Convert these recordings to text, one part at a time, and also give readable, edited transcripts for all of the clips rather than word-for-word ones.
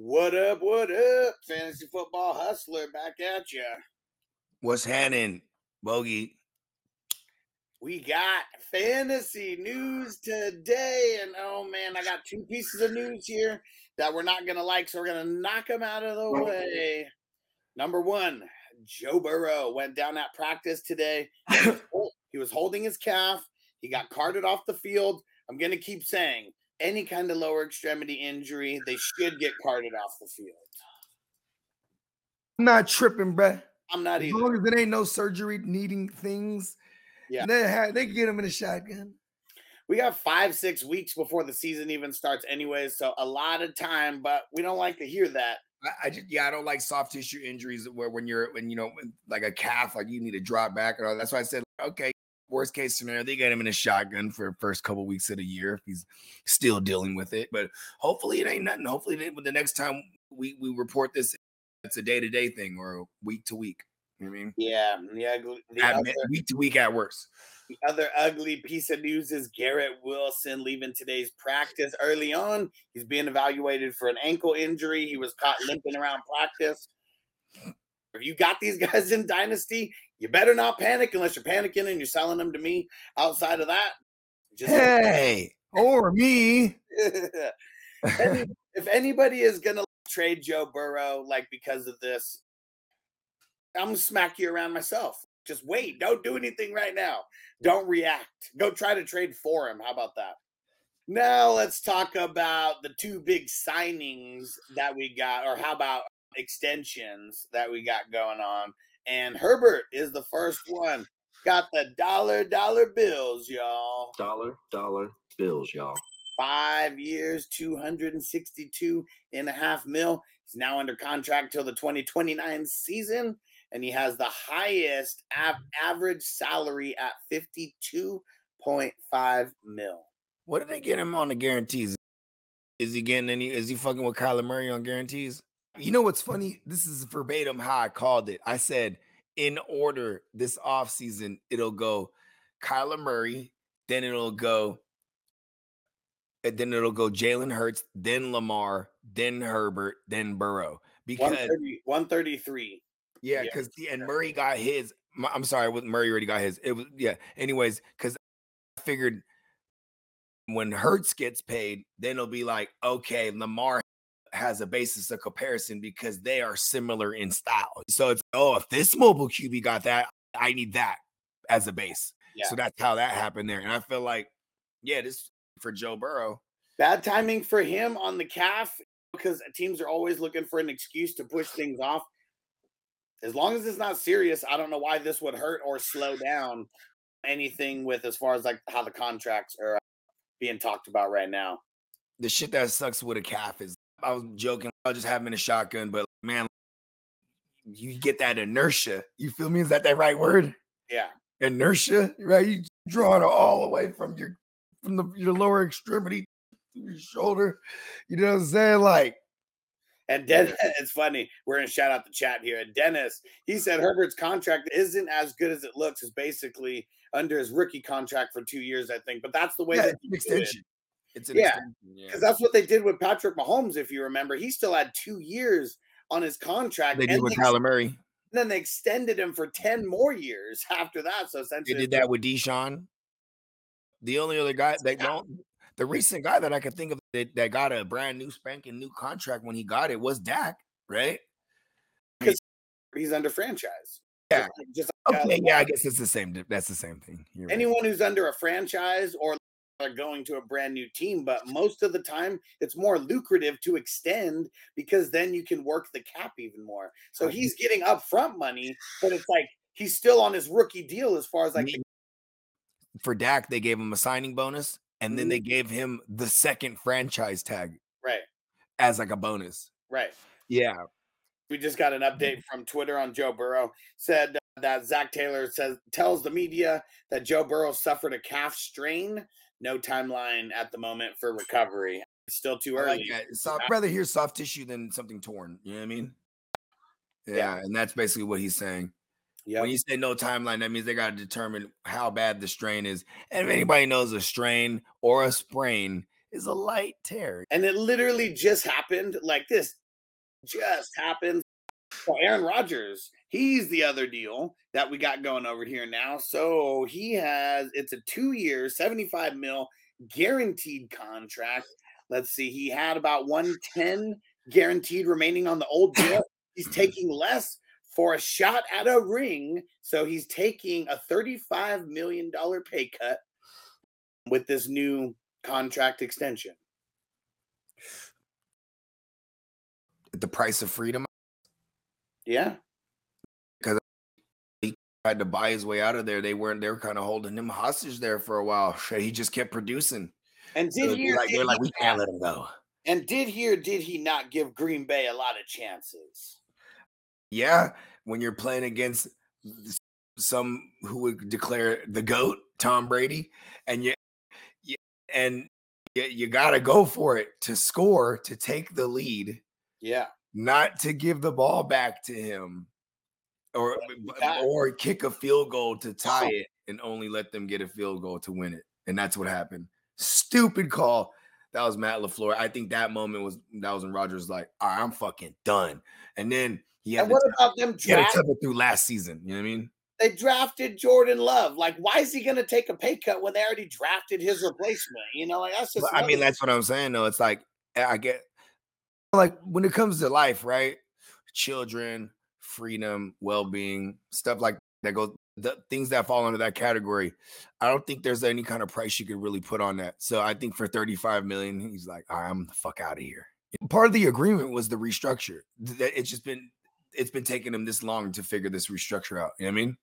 What up, fantasy football hustler, back at ya. What's happening, Bogey? We got fantasy news today, and oh man, I got two pieces of news here that we're not gonna like, so we're gonna knock them out of the way. Number one, Joe Burrow went down at practice today. He was holding his calf. He got carted off the field. I'm gonna keep saying any kind of lower extremity injury, they should get carted off the field. I'm not tripping, bruh. I'm not either. As long as it ain't no surgery needing things. Yeah, they can get him in a shotgun. We got 5-6 weeks before the season even starts anyway, so a lot of time, but we don't like to hear that. I don't like soft tissue injuries where when like a calf, like you need to drop back and all. That's why I said, okay, worst case scenario, they got him in a shotgun for the first couple weeks of the year if he's still dealing with it. But hopefully it ain't nothing. Hopefully the next time we report this, it's a day-to-day thing or week to week. You know what I mean? Week to week at worst. The other ugly piece of news is Garrett Wilson leaving today's practice early on. He's being evaluated for an ankle injury. He was caught limping around practice. If you got these guys in Dynasty, you better not panic unless you're panicking and you're selling them to me. Outside of that, or me. If anybody is going to trade Joe Burrow, because of this, I'm going to smack you around myself. Just wait. Don't do anything right now. Don't react. Go try to trade for him. How about that? Now let's talk about the two big signings that we got, or how about extensions that we got going on. And Herbert is the first one. Got the dollar bills, y'all. Dollar bills, y'all. 5 years, $262.5 million. He's now under contract till the 2029 season. And he has the highest average salary at $52.5 million. What did they get him on the guarantees? Is he fucking with Kyler Murray on guarantees? You know what's funny? This is verbatim how I called it. I said, in order this offseason, it'll go Kyler Murray, then it'll go Jalen Hurts, then Lamar, then Herbert, then Burrow. Because 133. Yeah, because Murray got his. I'm sorry, Murray already got his. It was anyways, because I figured when Hurts gets paid, then it'll be like, okay, Lamar has a basis of comparison because they are similar in style. So it's, if this mobile QB got that, I need that as a base. Yeah. So that's how that happened there. And I feel like, this for Joe Burrow. Bad timing for him on the calf because teams are always looking for an excuse to push things off. As long as it's not serious, I don't know why this would hurt or slow down anything with as far as like how the contracts are being talked about right now. The shit that sucks with a calf is, I was joking, I'll just have him in a shotgun, but man, you get that inertia. You feel me? Is that right word? Yeah. Inertia, right? You draw it all away from your lower extremity, your shoulder. You know what I'm saying? And Dennis, it's funny. We're going to shout out the chat here. And Dennis, he said Herbert's contract isn't as good as it looks. It's basically under his rookie contract for 2 years, I think. But that's the way that it's an extension. It's an extension. Because that's what they did with Patrick Mahomes, if you remember. He still had 2 years on his contract. They did with Kyler Murray. And then they extended him for 10 more years after that. So essentially, they did that with Deshaun. The only other guy they don't. The recent guy that I could think of that got a brand new spanking new contract when he got it was Dak, right? Because he's under franchise. Yeah. I guess it's the same. That's the same thing. You're Anyone who's under a franchise or are going to a brand new team, but most of the time it's more lucrative to extend because then you can work the cap even more. So he's getting upfront money, but it's like he's still on his rookie deal as far as for Dak, they gave him a signing bonus. And then they gave him the second franchise tag, right, as a bonus, right? Yeah. We just got an update from Twitter on Joe Burrow. Said that Zach Taylor tells the media that Joe Burrow suffered a calf strain. No timeline at the moment for recovery. It's still too early. I'd rather hear soft tissue than something torn. You know what I mean? Yeah. And that's basically what he's saying. Yep. When you say no timeline, that means they got to determine how bad the strain is. And if anybody knows, a strain or a sprain is a light tear. And it literally just happened like this. just happened. So Aaron Rodgers, he's the other deal that we got going over here now. So he has, it's a 2-year, $75 million guaranteed contract. Let's see, he had about 110 guaranteed remaining on the old deal. He's taking less for a shot at a ring. So he's taking a $35 million pay cut with this new contract extension. The price of freedom. Yeah. Because he tried to buy his way out of there. They were kind of holding him hostage there for a while. He just kept producing. And we can't let him go. And did he not give Green Bay a lot of chances? Yeah. When you're playing against some who would declare the GOAT, Tom Brady, and you got to go for it to score, to take the lead. Yeah. Not to give the ball back to him or kick a field goal to tie it and only let them get a field goal to win it. And that's what happened. Stupid call. That was Matt LaFleur. I think that moment was when Rodgers like, all right, I'm fucking done. And then he had to through last season. You know what I mean? They drafted Jordan Love. Like, why is he going to take a pay cut when they already drafted his replacement? You know, like that's just. But, I mean, that's what I'm saying though. It's like I get. Like when it comes to life, right? Children, freedom, well-being, stuff like that goes, the things that fall under that category. I don't think there's any kind of price you could really put on that. So I think for $35 million, he's like, all right, I'm the fuck out of here. Part of the agreement was the restructure. It's been taking him this long to figure this restructure out. You know what I mean?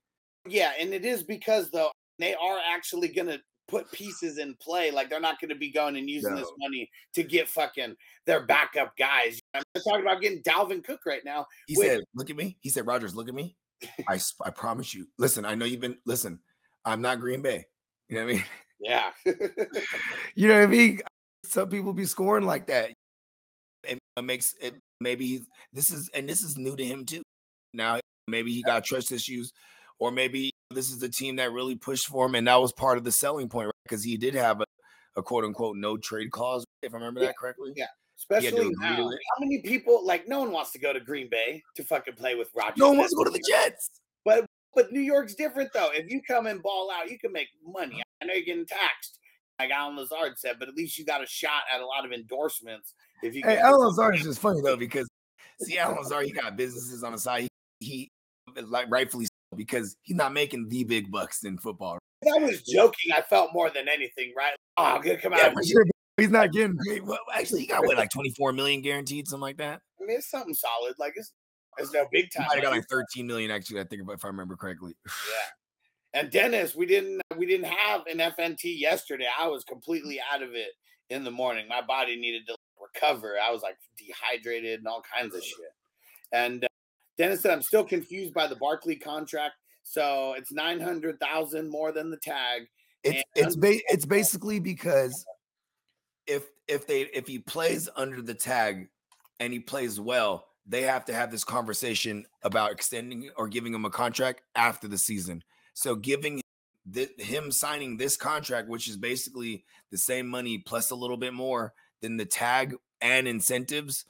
Yeah, and it is because though they are actually gonna put pieces in play. Like they're not going to be going and using this money to get fucking their backup guys. I'm talking about getting Dalvin Cook right now. He said, look at me. He said, Rodgers, look at me. I promise you. Listen, I know you've been, listen, I'm not Green Bay. You know what I mean? Yeah. You know what I mean? Some people be scoring like that. It makes it, maybe this is new to him too. Now, maybe he got trust issues or maybe this is the team that really pushed for him, and that was part of the selling point, right? Because he did have a quote-unquote no-trade clause, if I remember that correctly. Yeah, especially now. How many people, like, no one wants to go to Green Bay to fucking play with Rodgers. No one wants to go to the Jets. But New York's different, though. If you come and ball out, you can make money. I know you're getting taxed, like Allen Lazard said, but at least you got a shot at a lot of endorsements. Allen Lazard is just funny, though, because, see, Allen Lazard, he got businesses on the side. He like, rightfully because he's not making the big bucks in football. Right? I was joking. I felt more than anything, right? Oh, I'm going to come out. Sure. He's not getting paid. Well, actually, he got, like $24 million guaranteed, something like that? I mean, it's something solid. Like, it's no big time. I got like $13 million, actually, I think, if I remember correctly. Yeah. And Dennis, we didn't have an FNT yesterday. I was completely out of it in the morning. My body needed to recover. I was, like, dehydrated and all kinds of shit. And Dennis said, I'm still confused by the Barkley contract. So it's $900,000 more than the tag. It's basically because if he plays under the tag and he plays well, they have to have this conversation about extending or giving him a contract after the season. So giving him signing this contract, which is basically the same money plus a little bit more than the tag and incentives.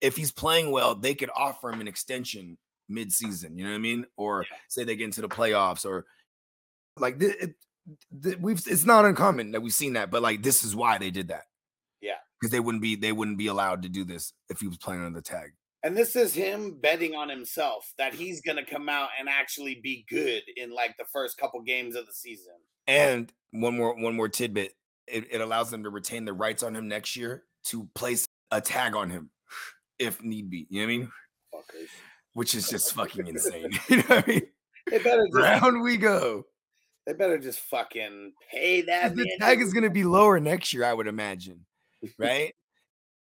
If he's playing well, they could offer him an extension mid-season, you know what I mean? Or say they get into the playoffs or like it's not uncommon that we've seen that, but like this is why they did that. Yeah. Because they wouldn't be allowed to do this if he was playing on the tag. And this is him betting on himself that he's going to come out and actually be good in like the first couple games of the season. And one more tidbit, it allows them to retain the rights on him next year to place a tag on him. If need be, you know what I mean? Fuckers. Which is just fucking insane. You know what I mean? They better just, round we go. They better just fucking pay that. The tag is going to be lower next year, I would imagine, right?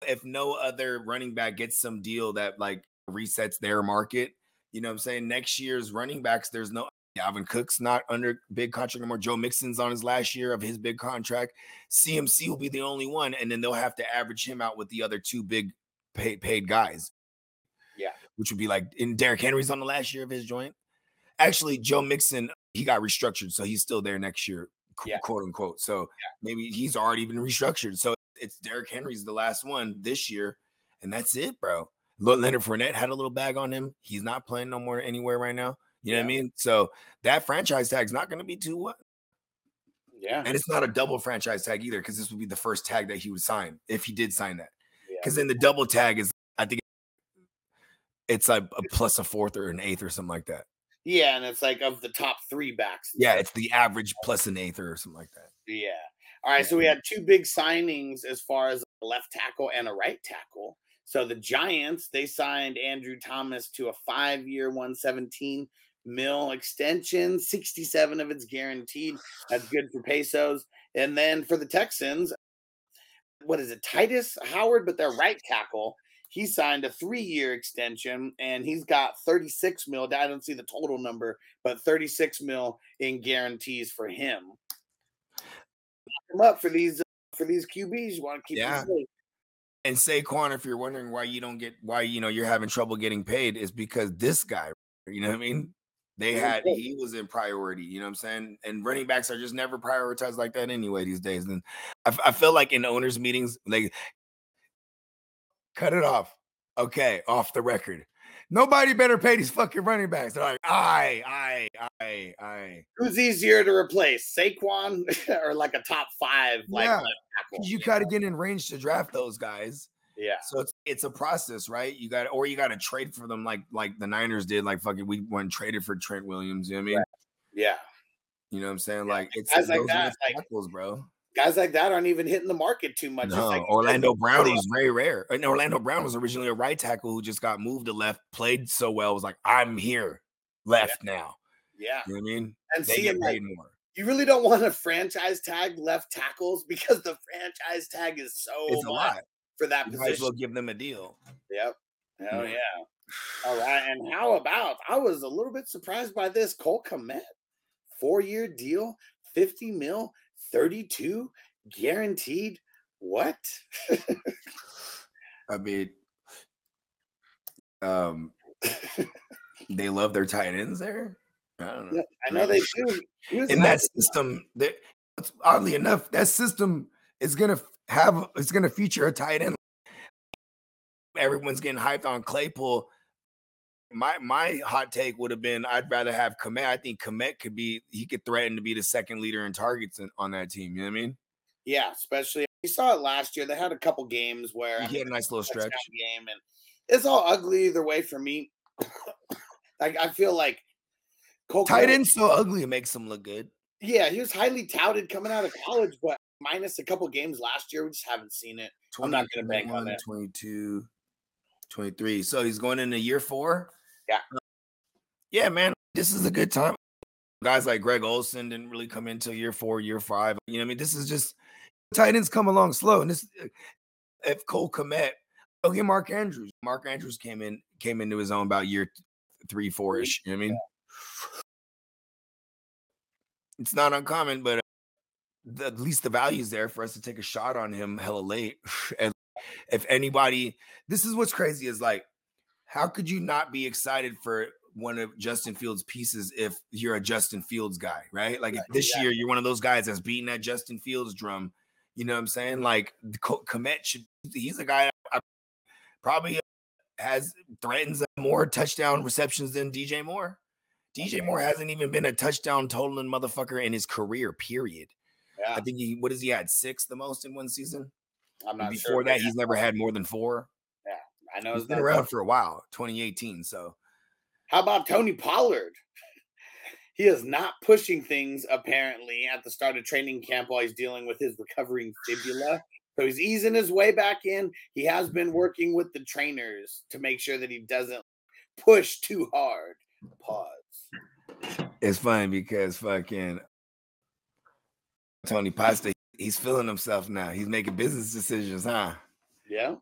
If no other running back gets some deal that like resets their market, you know what I'm saying? Next year's running backs, there's no Dalvin Cook's not under big contract anymore. Joe Mixon's on his last year of his big contract. CMC will be the only one, and then they'll have to average him out with the other two big paid guys. Yeah. Which would be like in Derrick Henry's on the last year of his joint. Actually, Joe Mixon, he got restructured. So he's still there next year, quote unquote. So maybe he's already been restructured. So it's Derrick Henry's the last one this year. And that's it, bro. Leonard Fournette had a little bag on him. He's not playing no more anywhere right now. You know what I mean? So that franchise tag's not going to be too what? Yeah. And it's not a double franchise tag either, because this would be the first tag that he would sign if he did sign that. Because then the double tag is, I think, it's like a plus a fourth or an eighth or something like that. Yeah, and it's like of the top three backs. Yeah, it's the average plus an eighth or something like that. Yeah. All right, so we had two big signings as far as a left tackle and a right tackle. So the Giants, they signed Andrew Thomas to a 5-year, $117 million extension, 67 of it's guaranteed. That's good for pesos. And then for the Texans, what is it, Titus Howard, but their right tackle, he signed a 3-year extension, and he's got $36 million. I don't see the total number, but $36 million in guarantees for him. Lock him up for these QBs. You want to keep them safe. And Saquon, if you're wondering why you don't get, why, you know, you're having trouble getting paid, is because this guy, you know what I mean? He was in priority, you know what I'm saying? And running backs are just never prioritized like that anyway these days. And I feel like in owners' meetings, like, cut it off. Okay, off the record. Nobody better pay these fucking running backs. They're like, I. Who's easier to replace, Saquon or like a top five? You got to get in range to draft those guys. Yeah. So it's a process, right? You got to trade for them like the Niners did. Like fucking, we went and traded for Trent Williams. You know what I mean? Right. Yeah. You know what I'm saying? Yeah. Like it's guys like that, like tackles, bro. Guys like that aren't even hitting the market too much. No, like Orlando Brown is very rare. And Orlando Brown was originally a right tackle who just got moved to left, played so well, was like, I'm here, left now. Yeah. You know what I mean? And they get paid more. You really don't want to franchise tag left tackles because the franchise tag is it's a lot for that position. You might as well give them a deal. Yep. Oh, yeah. All right. And how about, I was a little bit surprised by this, Cole Kmet, 4-year deal, $50 million. 32 guaranteed. What? I mean, they love their tight ends there. I don't know. I know they do. In that system, oddly enough, that system is gonna have, it's gonna feature a tight end. Everyone's getting hyped on Claypool. My hot take would have been I'd rather have Kmet. I think Kmet could threaten to be the second leader in targets on that team. You know what I mean? Yeah, especially we saw it last year. They had a couple games where he had a nice little stretch game, and it's all ugly either way for me. Like I feel like tight end's so ugly, it makes him look good. Yeah, he was highly touted coming out of college, but minus a couple games last year, we just haven't seen it. I'm not going to bank on it. 22, 23. So he's going into year 4. Yeah. Yeah, man, this is a good time. Guys like Greg Olsen didn't really come into year 4, year 5. You know what I mean? This is just tight ends come along slow. And this, if Cole Kmet, okay, Mark Andrews. Mark Andrews came into his own about year 3, 4-ish. You know what I mean? Yeah. It's not uncommon, but at least the value's there for us to take a shot on him hella late. And if anybody, this is what's crazy is like, how could you not be excited for one of Justin Fields' pieces if you're a Justin Fields guy, right? Like if this year you're one of those guys that's beating that Justin Fields drum. You know what I'm saying? Like Kmet he's a guy that probably threatens more touchdown receptions than DJ Moore. DJ Moore hasn't even been a touchdown totaling motherfucker in his career, period. Yeah. I think he had 6 the most in one season? I'm not sure. Before that, he's never had more than 4. I know it's been around for a while, 2018. So, how about Tony Pollard? He is not pushing things apparently at the start of training camp while he's dealing with his recovering fibula. So, he's easing his way back in. He has been working with the trainers to make sure that he doesn't push too hard. Pause. It's funny because fucking Tony Pasta, he's feeling himself now. He's making business decisions, huh? Yeah.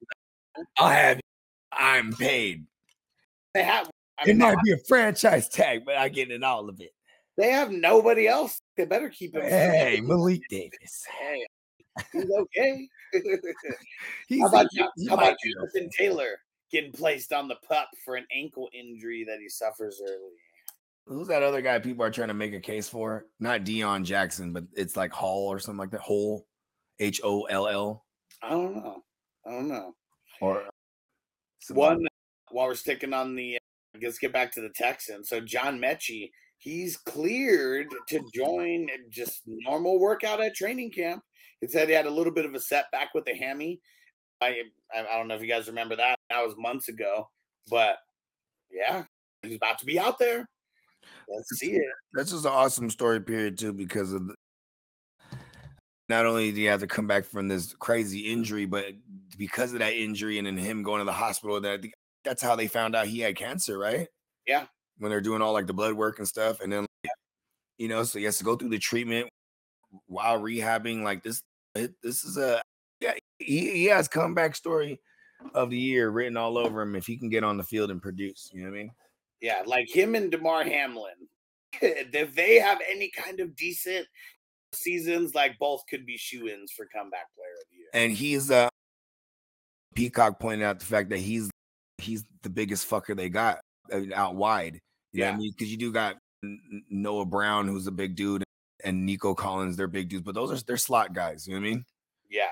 I'll have you. I'm paid. They have. It might be a franchise tag, but I get in all of it. They have nobody else. They better keep him. Hey, Malik Davis. Hey, he's okay. How about Jonathan Taylor getting placed on the PUP for an ankle injury that he suffers early? Who's that other guy people are trying to make a case for? Not Deion Jackson, but it's like Hall or something like that. Hole, H-O-L-L. I don't know. Or one while we're sticking on the let's get back to the Texans. So John Mechie, he's cleared to join just normal workout at training camp. He said he had a little bit of a setback with the hammy. I don't know if you guys remember that. That was months ago. But, yeah, he's about to be out there. Let's see it. That's just an awesome story period, too, because of not only do you have to come back from this crazy injury, but because of that injury and then him going to the hospital, that I think that's how they found out he had cancer, right? Yeah. When they're doing all, like, the blood work and stuff. And then, like, you know, so he has to go through the treatment while rehabbing. Like, this is a – yeah, he has comeback story of the year written all over him if he can get on the field and produce. You know what I mean? Yeah, like him and DeMar Hamlin. If they have any kind of decent seasons, like, both could be shoo-ins for comeback player of the year. And he's Peacock pointed out the fact that he's the biggest fucker they got out wide. You know what I mean? Because you do got Noah Brown, who's a big dude, and Nico Collins, they're big dudes, but they're slot guys. You know what I mean? Yeah.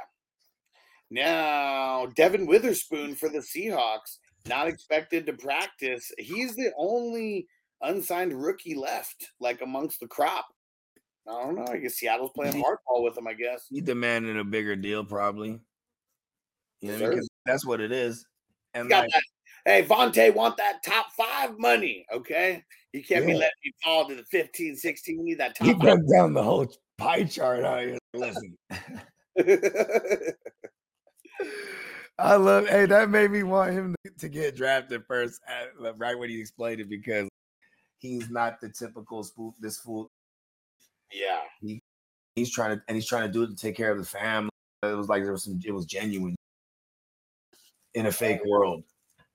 Now, Devin Witherspoon for the Seahawks, not expected to practice. He's the only unsigned rookie left, like, amongst the crop. I don't know. I guess Seattle's playing hardball with him, I guess. He demanded a bigger deal, probably. You know what I mean? 'Cause that's what it is. And got that. Hey, Vontae want that top 5 money, okay? You can't be letting me fall to the 15, 16. You need that top 5. He broke down the whole pie chart out here. Listen. I love – hey, that made me want him to get drafted first right when he explained it, because he's not the typical spoof, this fool. Yeah. He's trying to do it to take care of the family. It was like it was genuine in a fake world.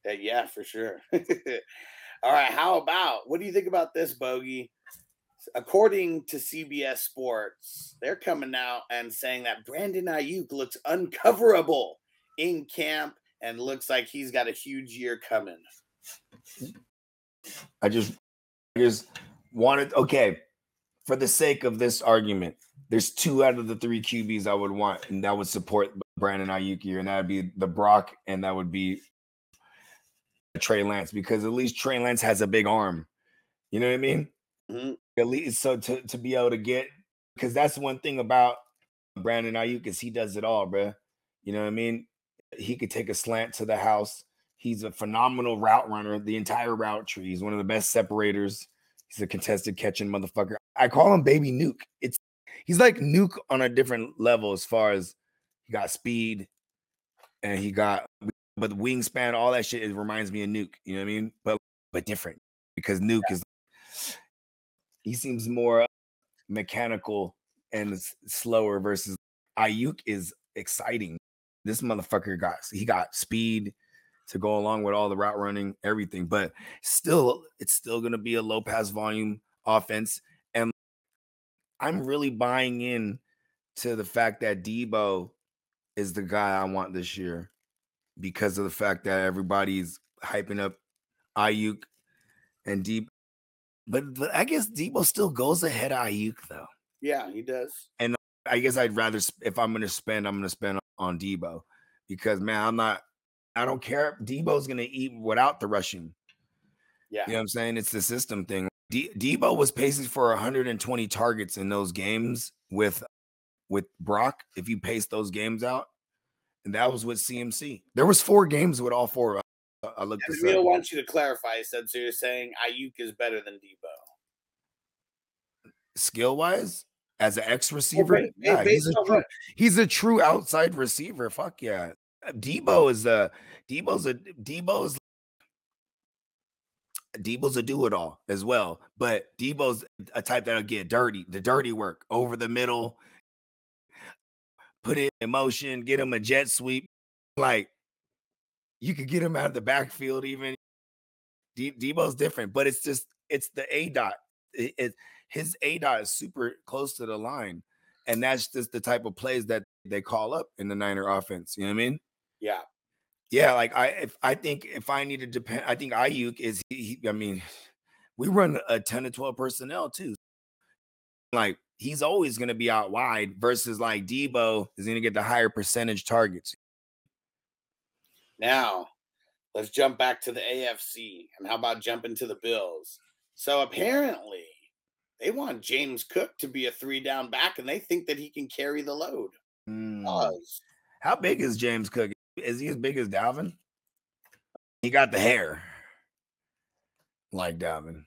Yeah, for sure. All right, how about, what do you think about this, Bogey? According to CBS Sports, they're coming out and saying that Brandon Aiyuk looks uncoverable in camp and looks like he's got a huge year coming. I just wanted, okay, for the sake of this argument, there's 2 out of the 3 QBs I would want, and that would support Brandon Aiyuk here, and that would be the Brock, and that would be Trey Lance, because at least Trey Lance has a big arm. You know what I mean? Mm-hmm. At least so to be able to get, because that's one thing about Brandon Aiyuk is he does it all, bro. You know what I mean? He could take a slant to the house. He's a phenomenal route runner, the entire route tree. He's one of the best separators. He's a contested catching motherfucker. I call him Baby Nuke. He's like Nuke on a different level as far as he got speed and he got, but the wingspan, all that shit, it reminds me of Nuke. You know what I mean? But different, because Nuke is, he seems more mechanical and slower, versus Aiyuk is exciting. This motherfucker got speed to go along with all the route running, everything. But still, it's still gonna be a low pass volume offense, and I'm really buying in to the fact that Deebo is the guy I want this year, because of the fact that everybody's hyping up Aiyuk and Deebo. But I guess Deebo still goes ahead of Aiyuk, though. Yeah, he does. And I guess I'd rather, if I'm going to spend, I'm going to spend on Deebo, because, man, I don't care. Deebo's going to eat without the rushing. Yeah. You know what I'm saying? It's the system thing. Deebo was pacing for 120 targets in those games with Brock, if you pace those games out. And that was with CMC. There was 4 games with all 4. I looked this up. I want you to clarify. I said, so you're saying Aiyuk is better than Deebo? Skill-wise? As an ex-receiver? Okay. Yeah, he's a true outside receiver. Fuck yeah. Deebo's a do-it-all as well. But Deebo's a type that'll get dirty. The dirty work. Over the middle. Put it in motion, get him a jet sweep. Like, you could get him out of the backfield even. Deebo's different, but it's just, it's the A dot. His A dot is super close to the line. And that's just the type of plays that they call up in the Niner offense. You know what I mean? Yeah. Yeah, like, I think Aiyuk is, we run a 10 to 12 personnel too. Like, he's always going to be out wide, versus like Deebo is going to get the higher percentage targets. Now, Let's jump back to the AFC. And how about jumping to the Bills? So apparently they want James Cook to be a 3-down back, and they think that he can carry the load. How big is James Cook? Is he as big as Dalvin? He got the hair like Dalvin.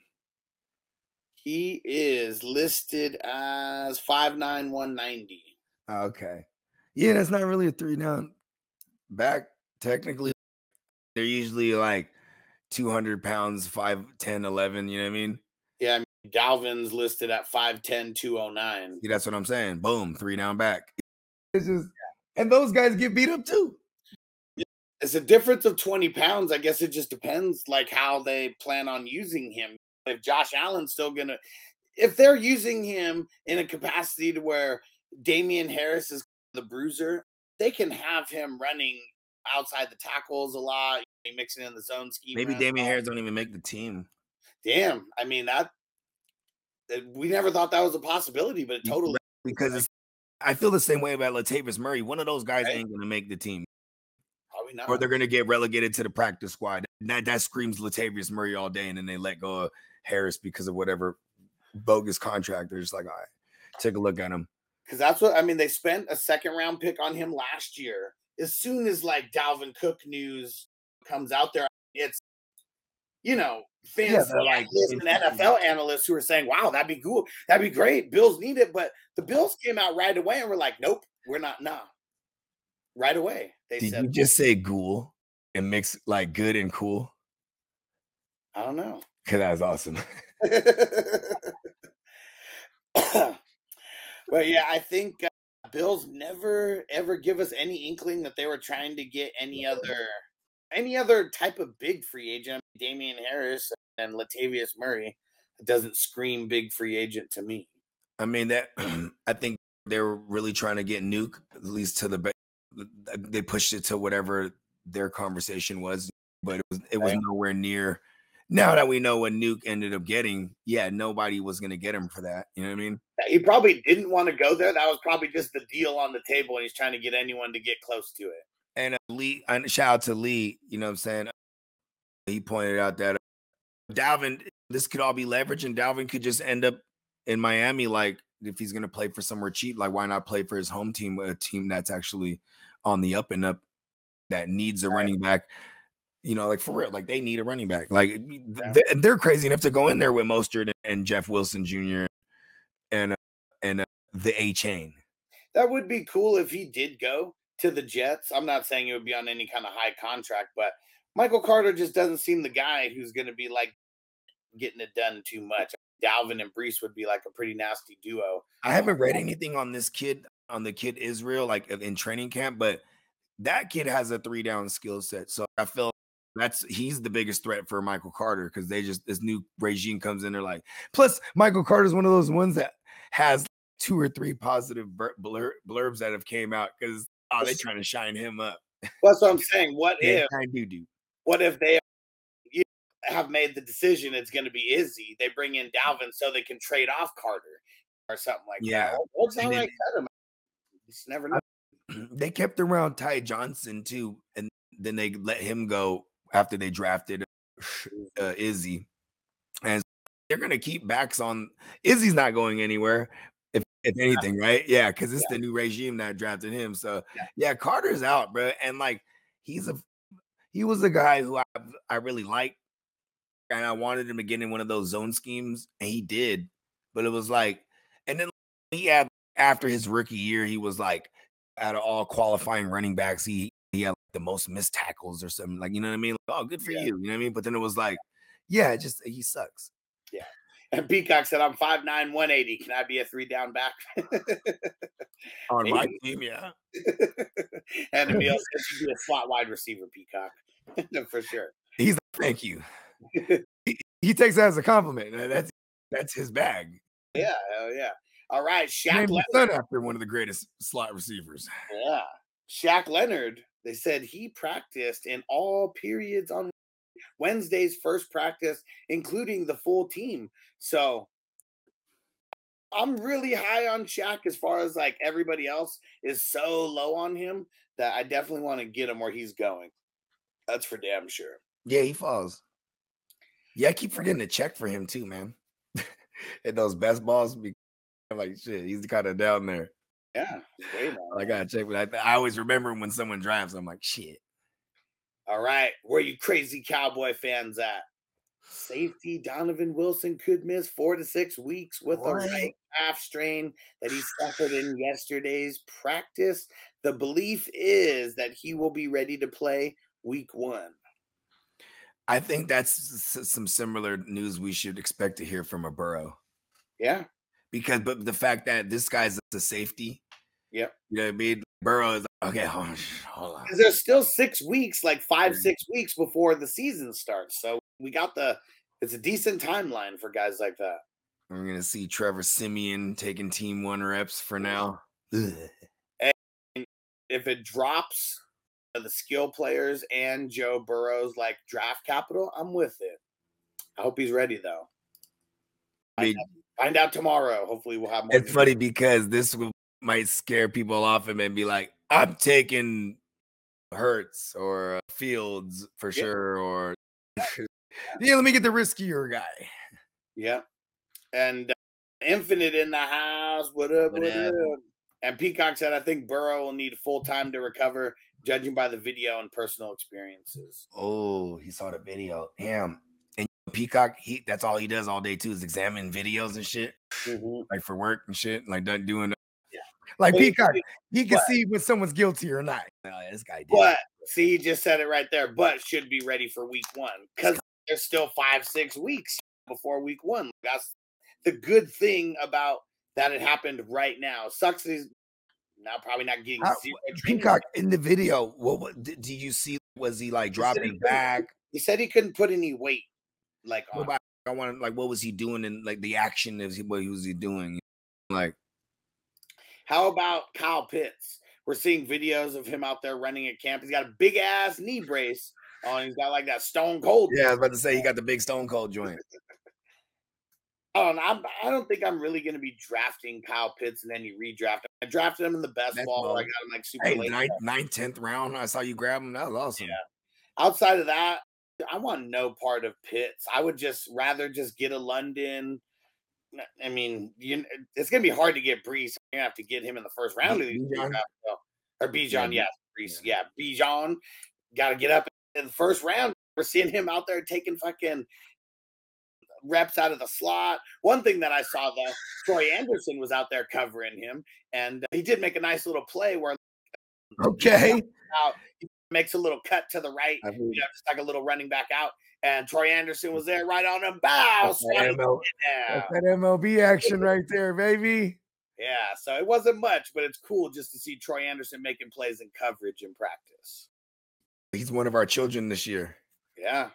He is listed as 5'9", 190. Okay. Yeah, that's not really a 3-down back, technically. They're usually like 200 pounds, 5'10", 11, you know what I mean? Yeah, I mean, Dalvin's listed at 5'10", 209. Yeah, that's what I'm saying. Boom, 3-down back. It's just, and those guys get beat up too. It's a difference of 20 pounds. I guess it just depends like how they plan on using him. If Josh Allen's still going to – if they're using him in a capacity to where Damian Harris is the bruiser, they can have him running outside the tackles a lot, mixing in the zone scheme. Maybe Damian Harris don't even make the team. Damn. I mean, that we never thought that was a possibility, but it totally – because it's, I feel the same way about Latavius Murray. One of those guys ain't going to make the team. Or they're going to get relegated to the practice squad. That screams Latavius Murray all day, and then they let go of Harris because of whatever bogus contract. They're just like, all right, take a look at him. Because that's what – I mean, they spent a second-round pick on him last year. As soon as, like, Dalvin Cook news comes out there, it's, you know, fans like this and NFL analysts who are saying, wow, that'd be cool. That'd be great. Bills need it. But the Bills came out right away and were like, nope, we're not – nah. Right away. They Did said, you just say ghoul and mix like good and cool? I don't know. Because that was awesome. But yeah, I think Bills never, ever give us any inkling that they were trying to get any other type of big free agent. Damian Harris and Latavius Murray doesn't scream big free agent to me. I mean, that I think they were really trying to get Nuke, at least to the base. They pushed it to whatever their conversation was, but it was nowhere near. Now that we know what Nuke ended up getting, yeah, nobody was going to get him for that. You know what I mean? He probably didn't want to go there. That was probably just the deal on the table, and he's trying to get anyone to get close to it. And Lee, shout out to Lee, you know what I'm saying? He pointed out that Dalvin, this could all be leverage, and Dalvin could just end up in Miami, like, if he's going to play for somewhere cheap, like why not play for his home team, a team that's actually on the up and up that needs a running back, you know, like for real, like they need a running back. Like they're crazy enough to go in there with Mostert and Jeff Wilson Jr. and the A-Chain. That would be cool if he did go to the Jets. I'm not saying it would be on any kind of high contract, but Michael Carter just doesn't seem the guy who's going to be like getting it done too much. Dalvin and Brees would be like a pretty nasty duo. I haven't read anything on this kid, on the kid Israel, like in training camp, but that kid has a 3-down skill set. So I feel he's the biggest threat for Michael Carter because they just, this new regime comes in, they're like, plus Michael Carter's one of those ones that has 2 or 3 positive blurbs that have came out because they're trying to shine him up. Well, that's what I'm saying. What if they have made the decision it's going to be Izzy, they bring in Dalvin so they can trade off Carter or something like that. What's that like? Just never know. They kept around Ty Johnson too, and then they let him go after they drafted Izzy. And they're going to keep backs on. Izzy's not going anywhere, if anything, right? Yeah, because it's the new regime that drafted him. So yeah, Carter's out, bro. And like he was a guy who I really liked. And I wanted him to get in one of those zone schemes, and he did. But it was like, and then he had, after his rookie year, he was like, out of all qualifying running backs, he had like the most missed tackles or something. Like, you know what I mean? Like, oh, good for you. You know what I mean? But then it was like, just he sucks. Yeah. And Peacock said, I'm 5'9", 180. Can I be a 3-down back? On my team, yeah. And Emil said, you be a slot wide receiver, Peacock, for sure. He's like, thank you. he takes that as a compliment. That's his bag. Yeah, hell yeah. All right, Shaq Leonard, after one of the greatest slot receivers. Yeah, Shaq Leonard. They said he practiced in all periods on Wednesday's first practice, including the full team. So I'm really high on Shaq as far as like everybody else is so low on him that I definitely want to get him where he's going. That's for damn sure. Yeah, he falls. Yeah, I keep forgetting to check for him too, man. And those best balls, I'm like, shit, he's kind of down there. Yeah. Way down. I got to check. I always remember him when someone drives. I'm like, shit. All right. Where you crazy Cowboy fans at? Safety Donovan Wilson could miss 4 to 6 weeks with a right calf strain that he suffered in yesterday's practice. The belief is that he will be ready to play week 1. I think that's some similar news we should expect to hear from a Burrow. Yeah. Because, but the fact that this guy's a safety. Yeah. You know what I mean? Burrow is okay. Hold on. Because there's still 6 weeks, like 5-6 weeks before the season starts. So we got it's a decent timeline for guys like that. We're going to see Trevor Siemian taking team 1 reps for now. Ugh. And if it drops the skill players and Joe Burrow's like draft capital, I'm with it. I hope he's ready though. Find out tomorrow. Hopefully we'll have more. It's funny because this might scare people off him and be like, I'm taking Hurts or Fields for sure. Or yeah, let me get the riskier guy. Yeah. And Infinite in the house. What up? What up? And Peacock said, I think Burrow will need full time to recover, judging by the video and personal experiences. Oh, he saw the video. Damn. And Peacock, that's all he does all day too, is examine videos and shit. Mm-hmm. Like for work and shit. Like doing. Yeah. Like but Peacock, he can see when someone's guilty or not. Oh, this guy did. But see, he just said it right there. But should be ready for week 1 because there's still 5-6 weeks before week 1. That's the good thing about that. It happened right now. Sucks that he's now probably not getting zero training. Peacock in the video, what do you see? Was he like dropping back? He said he couldn't put any weight. Like on. I want like what was he doing in like the action? What was he doing? Like how about Kyle Pitts? We're seeing videos of him out there running at camp. He's got a big ass knee brace on. He's got like that Stone Cold. Yeah, I was about to say he got the big Stone Cold joint. I don't think I'm really going to be drafting Kyle Pitts and then you redraft him. I drafted him in the best ball. I got him like super late. 9th, 10th round. I saw you grab him. That was awesome. Yeah. Outside of that, I want no part of Pitts. I would just rather just get a London. I mean, it's going to be hard to get Brees. You're going to have to get him in the first round. Or Bijan, yes. Brees, yeah. Bijan, got to get up in the first round. We're seeing him out there taking fucking reps out of the slot. One thing that I saw, though, Troy Anderson was out there covering him, and he did make a nice little play where he makes a little cut to the right, just like a little running back out, and Troy Anderson was there right on him. Bow! That's that MLB action right there, baby. Yeah, so it wasn't much, but it's cool just to see Troy Anderson making plays in coverage in practice. He's one of our children this year. Yeah,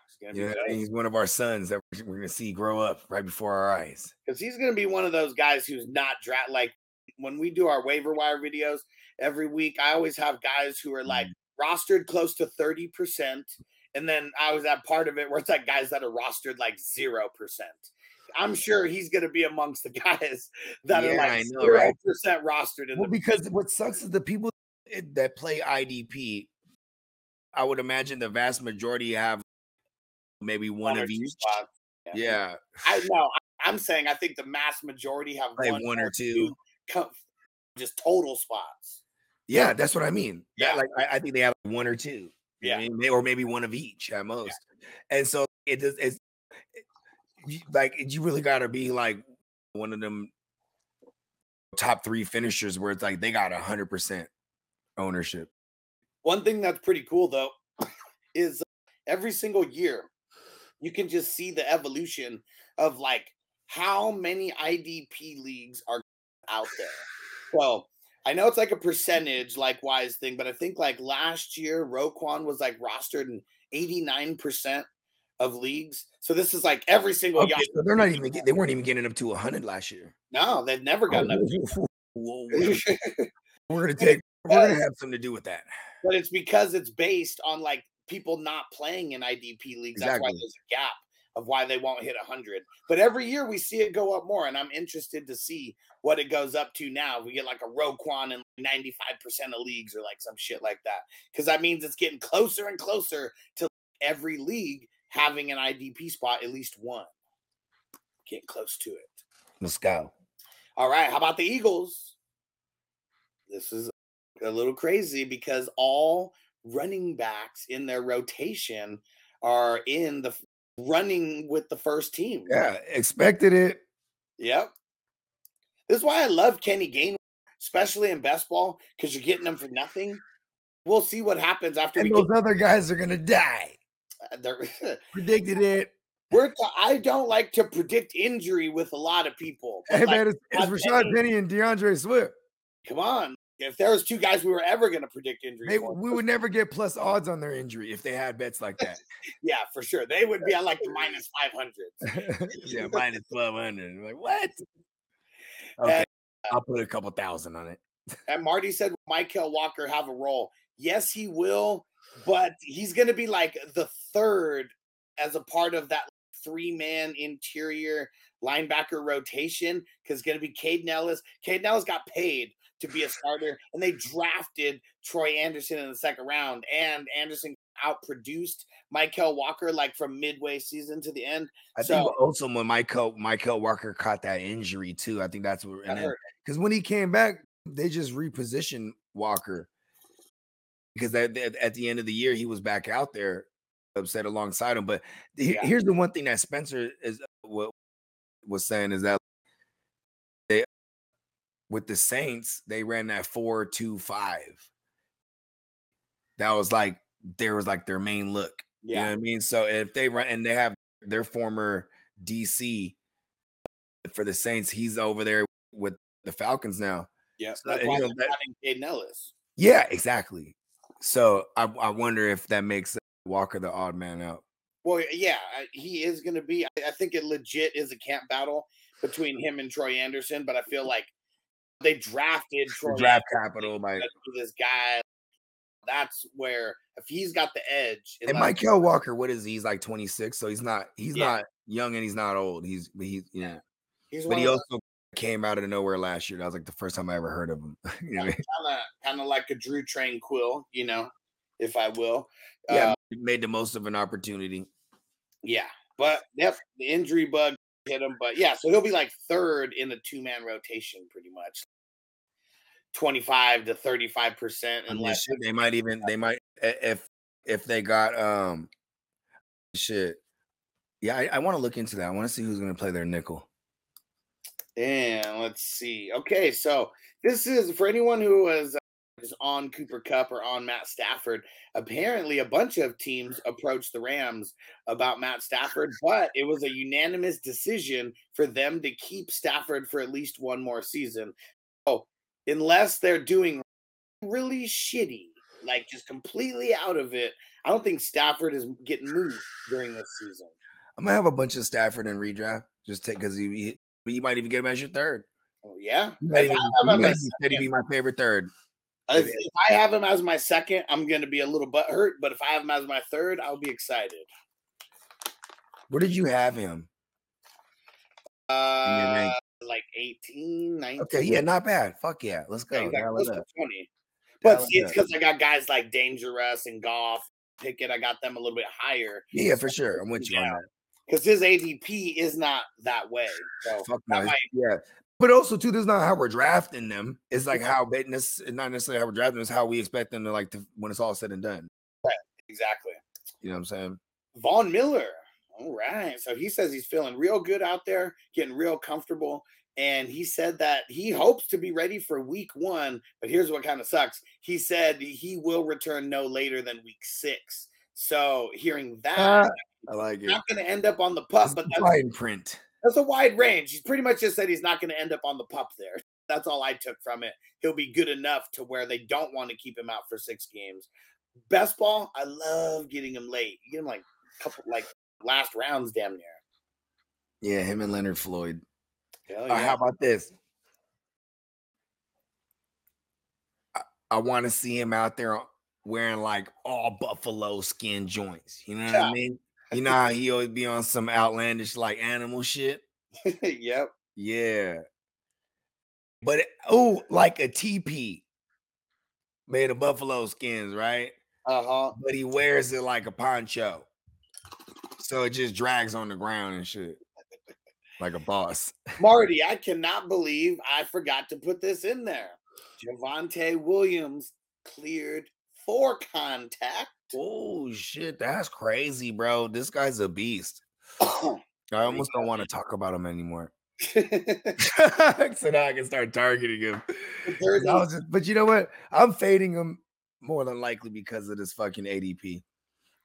he's one of our sons that we're gonna see grow up right before our eyes. Because he's gonna be one of those guys who's not draft. Like when we do our waiver wire videos every week, I always have guys who are like rostered close to 30%, and then I was at part of it where it's like guys that are rostered like 0%. I'm sure he's gonna be amongst the guys that are like 0% rostered. Because what sucks is the people that play IDP. I would imagine the vast majority have. Maybe one of each. Yeah. I know. I'm saying I think the mass majority have one or two just total spots. Yeah, that's what I mean. Yeah, I think they have one or two. Yeah, I mean, or maybe one of each at most. Yeah. And so it's like you really gotta be like one of them top 3 finishers where it's like they got 100% ownership. One thing that's pretty cool though is every single year, you can just see the evolution of like how many IDP leagues are out there. So I know it's like a percentage likewise thing, but I think like last year, Roquan was like rostered in 89% of leagues. So this is like every single year. So they weren't even getting up to 100 last year. No, they've never gotten up to 100. We're going to have something to do with that. But it's because it's based on like, people not playing in IDP leagues. Exactly. That's why there's a gap. of why they won't hit 100. But every year we see it go up more, and I'm interested to see what it goes up to now. We get like a Roquan in 95% of leagues or like some shit like that, because that means it's getting closer and closer to every league having an IDP spot, at least one. Get close to it. Let's go. All right, how about the Eagles? This is a little crazy because all running backs in their rotation are in the running with the first team. Yeah, expected it. Yep. This is why I love Kenny Gainwell, especially in best ball, because you're getting them for nothing. We'll see what happens after. And those other guys are going to die. Predicted it. I don't like to predict injury with a lot of people. Hey, man, it's Rashad Penny and DeAndre Swift. Come on. If there was two guys we were ever going to predict injury for, we would never get plus odds on their injury if they had bets like that. Yeah, for sure. They would be on like the minus 500. Yeah, minus 1,200. Like, what? Okay, and, I'll put a couple thousand on it. And Marty said, will Michael Walker have a role? Yes, he will, but he's going to be like the third as a part of that three-man interior linebacker rotation, because it's going to be Caden Ellis. Caden Ellis got paid to be a starter, and they drafted Troy Anderson in the second round, and Anderson outproduced Michael Walker like from midway season to the end. I think also when Michael Walker caught that injury too, I think that's what hurt. Because when he came back, they just repositioned Walker, because at the end of the year he was back out there upset alongside him. But here's the one thing that Spencer is what was saying is that they with the Saints, they ran that 4-2-5. That was like their main look. Yeah. You know what I mean? So if they run and they have their former DC for the Saints, he's over there with the Falcons now. Yeah. So that's why they're having Caden Ellis. Yeah, exactly. So I wonder if that makes Walker the odd man out. Well, yeah, he is going to be. I think it legit is a camp battle between him and Troy Anderson, but I feel like they drafted Troy. Draft capital, by this guy. That's where if he's got the edge. And like, Michael Walker, what is he? He's like 26, so he's not young and he's not old. He's but he also came out of nowhere last year. That was like the first time I ever heard of him. You know, kind of like a Drew Tranquill, you know, if I will. Yeah, made the most of an opportunity. Yeah, but the injury bug hit him. But yeah, so he'll be like third in the two-man rotation, pretty much 25 to 35%. Unless they might if they got shit. Yeah, I want to look into that. I want to see who's going to play their nickel. And let's see. Okay, so this is for anyone who was on Cooper Kupp or on Matt Stafford. Apparently, a bunch of teams approached the Rams about Matt Stafford, but it was a unanimous decision for them to keep Stafford for at least one more season. Oh, unless they're doing really shitty, like just completely out of it, I don't think Stafford is getting moved during this season. I'm gonna have a bunch of Stafford in redraft just because you might even get him as your third. Oh yeah, he said he'd be my favorite third. If I have him as my second, I'm going to be a little butthurt. But if I have him as my third, I'll be excited. Where did you have him? Like 18, 19. Okay, yeah, not bad. Fuck yeah, let's go. Yeah, close to 20. But it's because I got guys like Dangerous and Goff, Pickett. I got them a little bit higher. Yeah, for sure. I'm with you on that. Because his ADP is not that way. So fuck no. Yeah. But also, too, this is not how we're drafting them. It's like how it's how we expect them to when it's all said and done. Right, exactly. You know what I'm saying? Von Miller. All right. So he says he's feeling real good out there, getting real comfortable. And he said that he hopes to be ready for week 1. But here's what kind of sucks. He said he will return no later than week 6. So hearing that, I like it. Not going to end up on the pup, but that's fine print. That's a wide range. He's pretty much just said he's not going to end up on the pup there. That's all I took from it. He'll be good enough to where they don't want to keep him out for 6 games. Best ball, I love getting him late. You get him like a couple, like last rounds damn near. Yeah, him and Leonard Floyd. Hell yeah. How about this? I want to see him out there wearing like all buffalo skin joints. You know what I mean? You know how he always be on some outlandish like animal shit? Yep. Yeah. But, like a teepee made of buffalo skins, right? Uh-huh. But he wears it like a poncho. So it just drags on the ground and shit. Like a boss. Marty, I cannot believe I forgot to put this in there. Javonte Williams cleared for contact. Oh, shit. That's crazy, bro. This guy's a beast. I almost don't want to talk about him anymore. So now I can start targeting him. But you know what? I'm fading him more than likely because of this fucking ADP.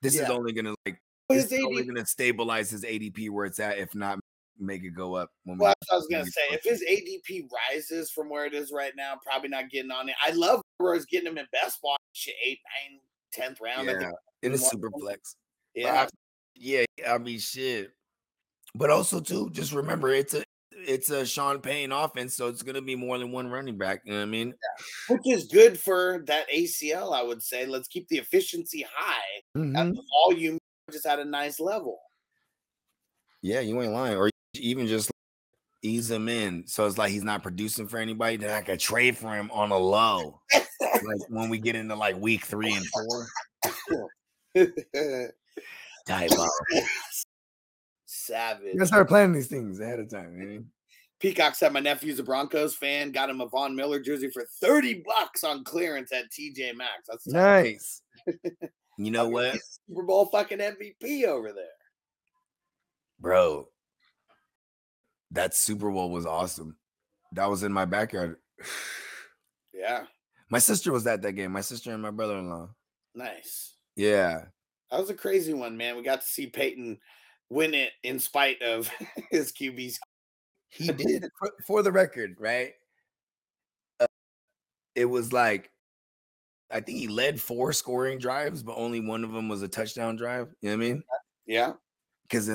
This is only going to stabilize his ADP where it's at, if not make it go up. I was going to say, if his ADP rises from where it is right now, probably not getting on it. I love Burrow's getting him in best ball. Shit, 8, 9, 10th round. Yeah, in a super flex. Yeah. I mean, shit. But also, too, just remember, it's a Sean Payne offense, so it's going to be more than one running back. You know what I mean? Yeah. Which is good for that ACL, I would say. Let's keep the efficiency high. Mm-hmm. And the volume just at a nice level. Yeah, you ain't lying. Or even just ease him in. So it's like he's not producing for anybody. Then I could trade for him on a low. Like when we get into like week 3 and 4. Dive off. Savage. You gotta start planning these things ahead of time, man. Peacock said my nephew's a Broncos fan. Got him a Von Miller jersey for $30 on clearance at TJ Maxx. That's nice. You know what? Super Bowl fucking MVP over there. Bro, that Super Bowl was awesome. That was in my backyard. Yeah. My sister was at that game. My sister and my brother-in-law. Nice. Yeah. That was a crazy one, man. We got to see Peyton win it in spite of his QBs. He did. For the record, right? It was like, I think he led 4 scoring drives, but only one of them was a touchdown drive. You know what I mean? Yeah. Because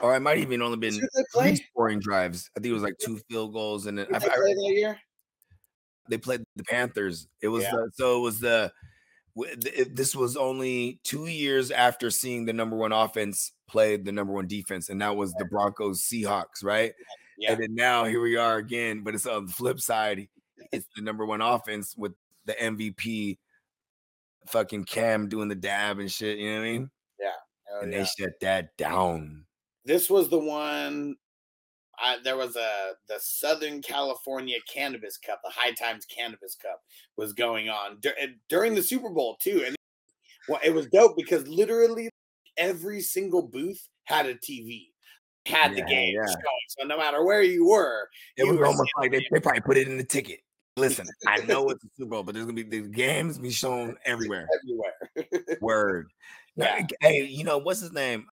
or I might even only been 3 scoring drives. I think it was like 2 field goals. And then did they play that year? They played the Panthers. It was this was only 2 years after seeing the number one offense play the number one defense, and that was the Broncos Seahawks, right? Yeah. And then now here we are again, but it's on the flip side. It's the number one offense with the MVP, fucking Cam doing the dab and shit. You know what I mean? Yeah. They shut that down. This was the one. There was the Southern California Cannabis Cup, the High Times Cannabis Cup was going on during the Super Bowl too, and it was dope because literally every single booth had a TV, the game showing. So no matter where you were, it was almost like they probably put it in the ticket. Listen, I know it's the Super Bowl, but there's gonna be the games be shown everywhere. Everywhere. Word. Yeah. Now, hey, you know what's his name?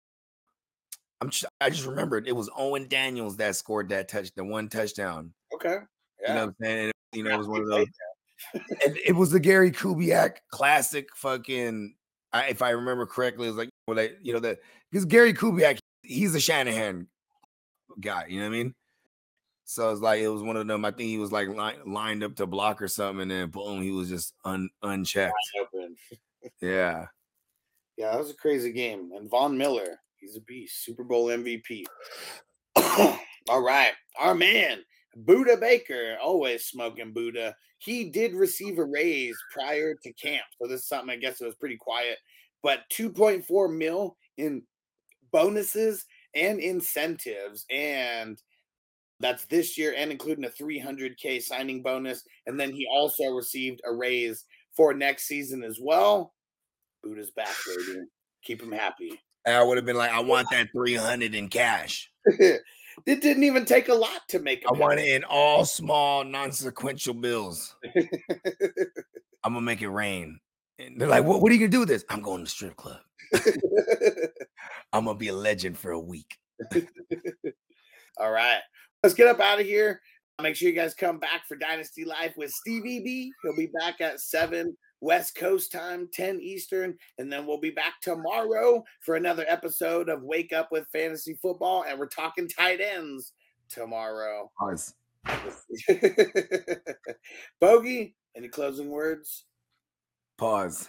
I just remembered it was Owen Daniels that scored the one touchdown. Okay. Yeah. You know what I'm saying? And, you know, it was one of those. And it was the Gary Kubiak classic fucking, if I remember correctly, it was like, you know, that because Gary Kubiak, he's a Shanahan guy. You know what I mean? So it's like, it was one of them. I think he was like lined up to block or something. And then boom, he was just unchecked. Yeah. Yeah. That was a crazy game. And Von Miller. He's a beast. Super Bowl MVP. All right. Our man, Buddha Baker, always smoking Buddha. He did receive a raise prior to camp. So this is something, I guess it was pretty quiet. But $2.4 million in bonuses and incentives. And that's this year and including a $300K signing bonus. And then he also received a raise for next season as well. Buddha's back, baby. Keep him happy. I would have been like, I want that $300 in cash. It didn't even take a lot to make it. I want it in all small, non-sequential bills. I'm going to make it rain. And they're like, what are you going to do with this? I'm going to the strip club. I'm going to be a legend for a week. All right. Let's get up out of here. Make sure you guys come back for Dynasty Life with Stevie B. He'll be back at 7 West Coast time, 10 Eastern, and then we'll be back tomorrow for another episode of Wake Up with Fantasy Football, and we're talking tight ends tomorrow. Nice. Bogey, any closing words? Pause.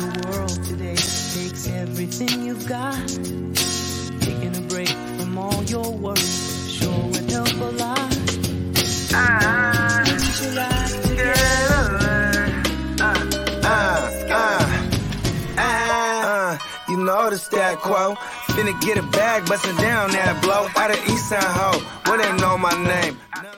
in the world today takes everything you've got. Taking a break from all your work sure would help a lot. You know the stat quo. Finna get a bag, bustin' down that blow. Out of Eastside, ho. Well, they know my name.